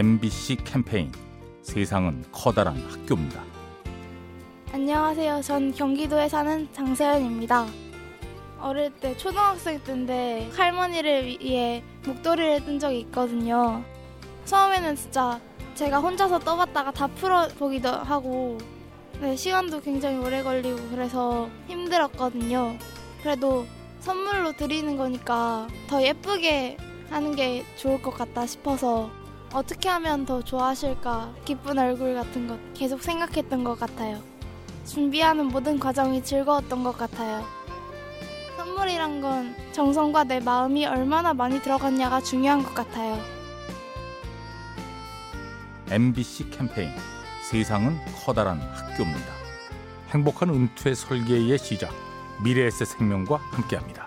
MBC 캠페인 세상은 커다란 학교입니다. 안녕하세요. 전 경기도에 사는 장세현입니다. 어릴 때 초등학생 때인데 할머니를 위해 목도리를 뜬 적이 있거든요. 처음에는 진짜 제가 혼자서 떠봤다가 다 풀어보기도 하고 시간도 굉장히 오래 걸리고 그래서 힘들었거든요. 그래도 선물로 드리는 거니까 더 예쁘게 하는 게 좋을 것 같다 싶어서 어떻게 하면 더 좋아하실까 기쁜 얼굴 같은 것 계속 생각했던 것 같아요. 준비하는 모든 과정이 즐거웠던 것 같아요. 선물이란 건 정성과 내 마음이 얼마나 많이 들어갔냐가 중요한 것 같아요. MBC 캠페인 세상은 커다란 학교입니다. 행복한 은퇴 설계의 시작, 미래에셋 생명과 함께합니다.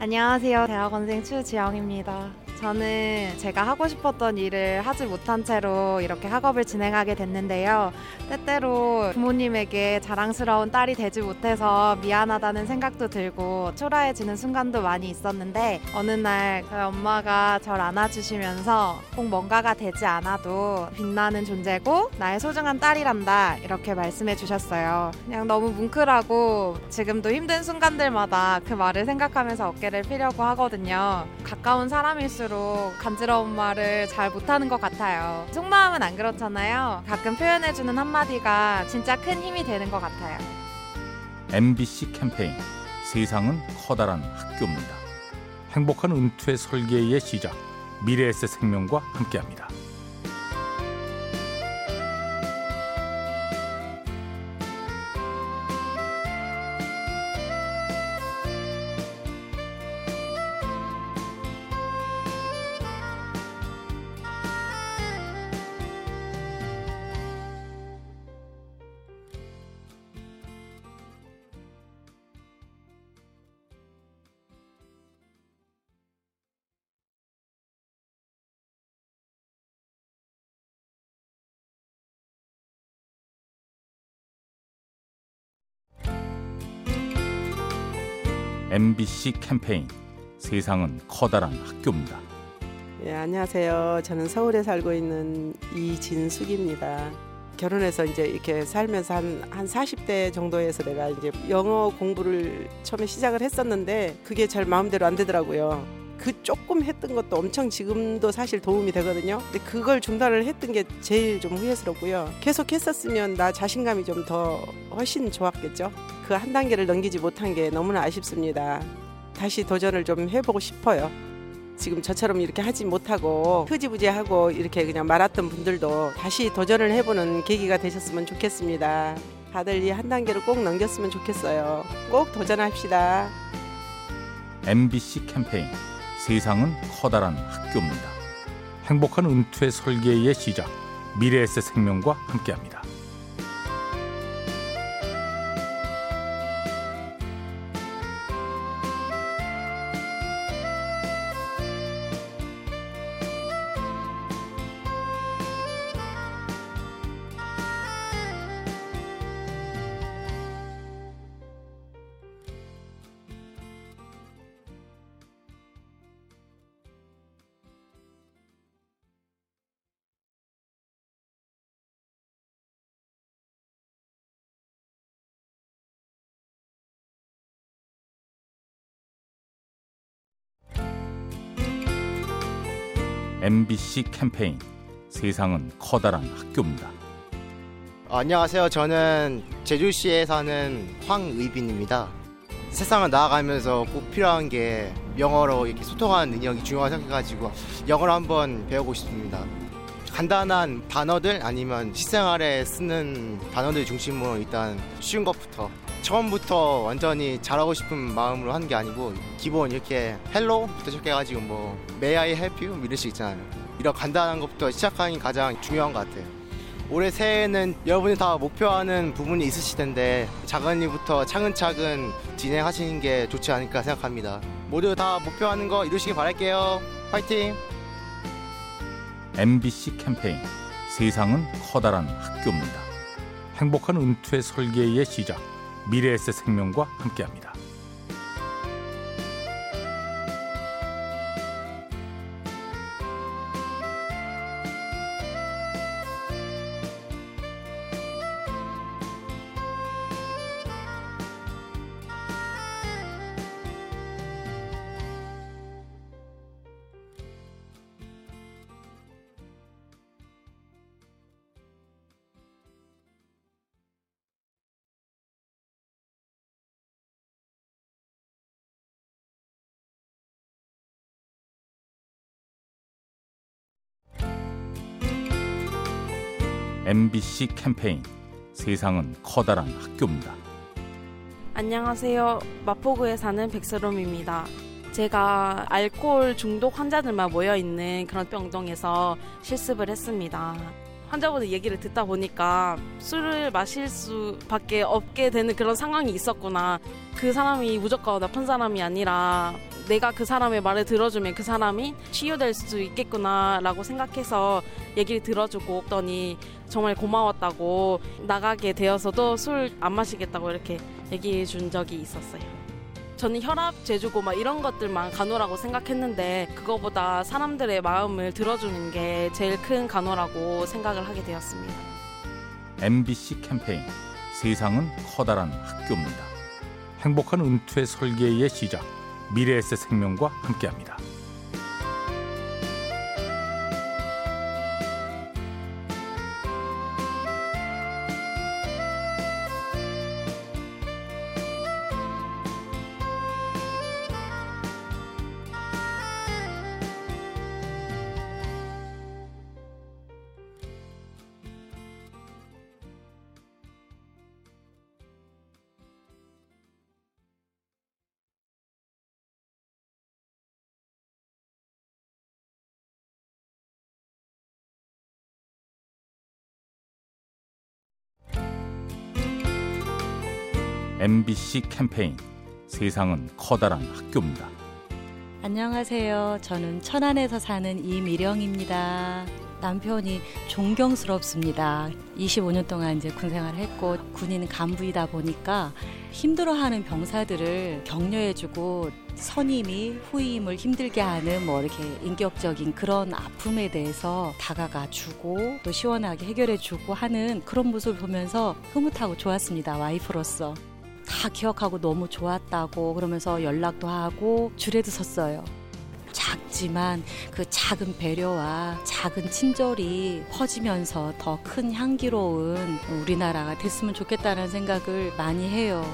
안녕하세요. 대학원생 추지영입니다. 저는 제가 하고 싶었던 일을 하지 못한 채로 이렇게 학업을 진행하게 됐는데요. 때때로 부모님에게 자랑스러운 딸이 되지 못해서 미안하다는 생각도 들고 초라해지는 순간도 많이 있었는데, 어느 날 저희 엄마가 저를 안아주시면서 꼭 뭔가가 되지 않아도 빛나는 존재고 나의 소중한 딸이란다, 이렇게 말씀해 주셨어요. 그냥 너무 뭉클하고 지금도 힘든 순간들마다 그 말을 생각하면서 어깨를 펴려고 하거든요. 가까운 사람일수록 간지러운 말을 잘 못하는 것 같아요. 속마음은 안 그렇잖아요. 가끔 표현해 주는 한마디 한마디가 진짜 큰 힘이 되는 것 같아요. MBC 캠페인 세상은 커다란 학교입니다. 행복한 은퇴 설계의 시작, 미래에셋 생명과 함께합니다. MBC 캠페인 세상은 커다란 학교입니다. 예, 안녕하세요. 저는 서울에 살고 있는 이진숙입니다. 결혼해서 이제 이렇게 살면서 한 40대 정도에서 내가 이제 영어 공부를 처음에 시작을 했었는데 그게 잘 마음대로 안 되더라고요. 그 조금 했던 것도 엄청 지금도 사실 도움이 되거든요. 근데 그걸 중단을 했던 게 제일 좀 후회스럽고요. 계속 했었으면 나 자신감이 좀 더 훨씬 좋았겠죠. 그 한 단계를 넘기지 못한 게 너무나 아쉽습니다. 다시 도전을 좀 해보고 싶어요. 지금 저처럼 이렇게 하지 못하고 흐지부지하고 이렇게 그냥 말았던 분들도 다시 도전을 해보는 계기가 되셨으면 좋겠습니다. 다들 이 한 단계를 꼭 넘겼으면 좋겠어요. 꼭 도전합시다. MBC 캠페인 세상은 커다란 학교입니다. 행복한 은퇴 설계의 시작, 미래에셋 생명과 함께합니다. MBC 캠페인 세상은 커다란 학교입니다. 안녕하세요. 저는 제주시에 사는 황의빈입니다. 세상을 나아가면서 꼭 필요한 게 영어로 이렇게 소통하는 능력이 중요하다고 생각해가지고 영어로 한번 배워보고 싶습니다. 간단한 단어들 아니면 실생활에 쓰는 단어들 중심으로 일단 쉬운 것부터, 처음부터 완전히 잘하고 싶은 마음으로 하는 게 아니고 기본 이렇게 헬로부터 시작해가지고 뭐 May I help you? 이럴 수 있잖아요. 이런 간단한 것부터 시작하는 게 가장 중요한 것 같아요. 올해 새해에는 여러분이 다 목표하는 부분이 있으실 텐데 작은 일부터 차근차근 진행하시는 게 좋지 않을까 생각합니다. 모두 다 목표하는 거 이루시길 바랄게요. 파이팅! MBC 캠페인 세상은 커다란 학교입니다. 행복한 은퇴 설계의 시작, 미래에셋 생명과 함께합니다. MBC 캠페인 세상은 커다란 학교입니다. 안녕하세요. 마포구에 사는 백스롬입니다. 제가 알코올 중독 환자들만 모여있는 그런 병동에서 실습을 했습니다. 환자분들 얘기를 듣다 보니까 술을 마실 수밖에 없게 되는 그런 상황이 있었구나. 그 사람이 무조건 나쁜 사람이 아니라 내가 그 사람의 말을 들어주면 그 사람이 치유될 수 있겠구나라고 생각해서 얘기를 들어주고 했더니 정말 고마웠다고, 나가게 되어서도 술 안 마시겠다고 이렇게 얘기해 준 적이 있었어요. 저는 혈압 재주고 막 이런 것들만 간호라고 생각했는데 그거보다 사람들의 마음을 들어주는 게 제일 큰 간호라고 생각을 하게 되었습니다. MBC 캠페인 세상은 커다란 학교입니다. 행복한 은퇴 설계의 시작, 미래에셋 생명과 함께합니다. MBC 캠페인 세상은 커다란 학교입니다. 안녕하세요. 저는 천안에서 사는 이미령입니다. 남편이 존경스럽습니다. 25년 동안 이제 군 생활을 했고 군인 간부이다 보니까 힘들어하는 병사들을 격려해주고 선임이 후임을 힘들게 하는 뭐 이렇게 인격적인 그런 아픔에 대해서 다가가주고 또 시원하게 해결해주고 하는 그런 모습을 보면서 흐뭇하고 좋았습니다. 와이프로서. 다 기억하고 너무 좋았다고 그러면서 연락도 하고 줄에도 섰어요. 작지만 그 작은 배려와 작은 친절이 퍼지면서 더 큰 향기로운 우리나라가 됐으면 좋겠다는 생각을 많이 해요.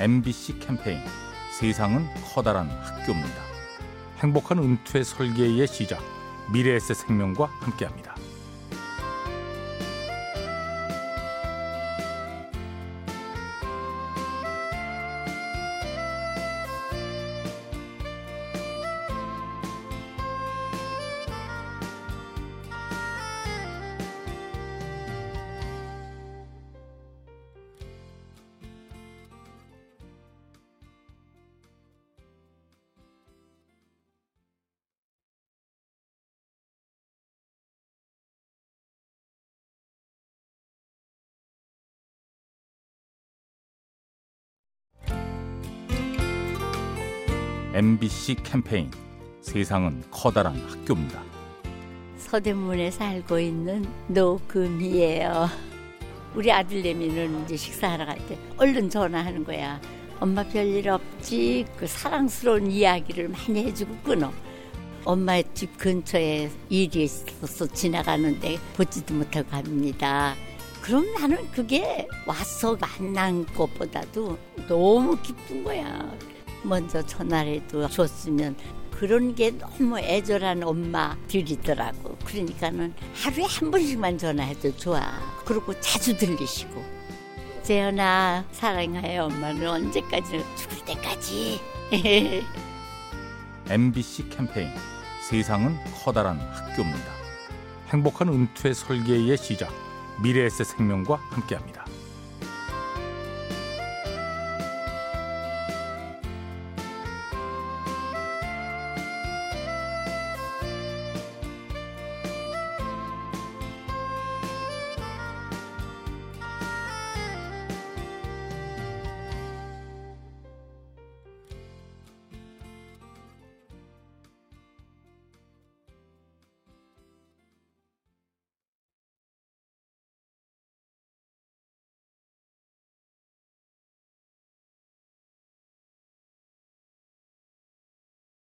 MBC 캠페인 세상은 커다란 학교입니다. 행복한 은퇴 설계의 시작, 미래에셋 생명과 함께합니다. MBC 캠페인 세상은 커다란 학교입니다. 서대문에 살고 있는 노금이에요. 우리 아들내미는 이제 식사하러 갈 때 얼른 전화하는 거야. 엄마 별일 없지? 그 사랑스러운 이야기를 많이 해주고 끊어. 엄마의 집 근처에 일이 있어서 지나가는데 보지도 못하고 갑니다. 그럼 나는 그게 와서 만난 것보다도 너무 기쁜 거야. 먼저 전화라도 줬으면 그런 게 너무 애절한 엄마들이더라고. 그러니까는 하루에 한 번씩만 전화해도 좋아. 그리고 자주 들리시고. 재현아, 사랑해. 엄마는 언제까지, 죽을 때까지. MBC 캠페인 세상은 커다란 학교입니다. 행복한 은퇴 설계의 시작, 미래에셋 생명과 함께합니다.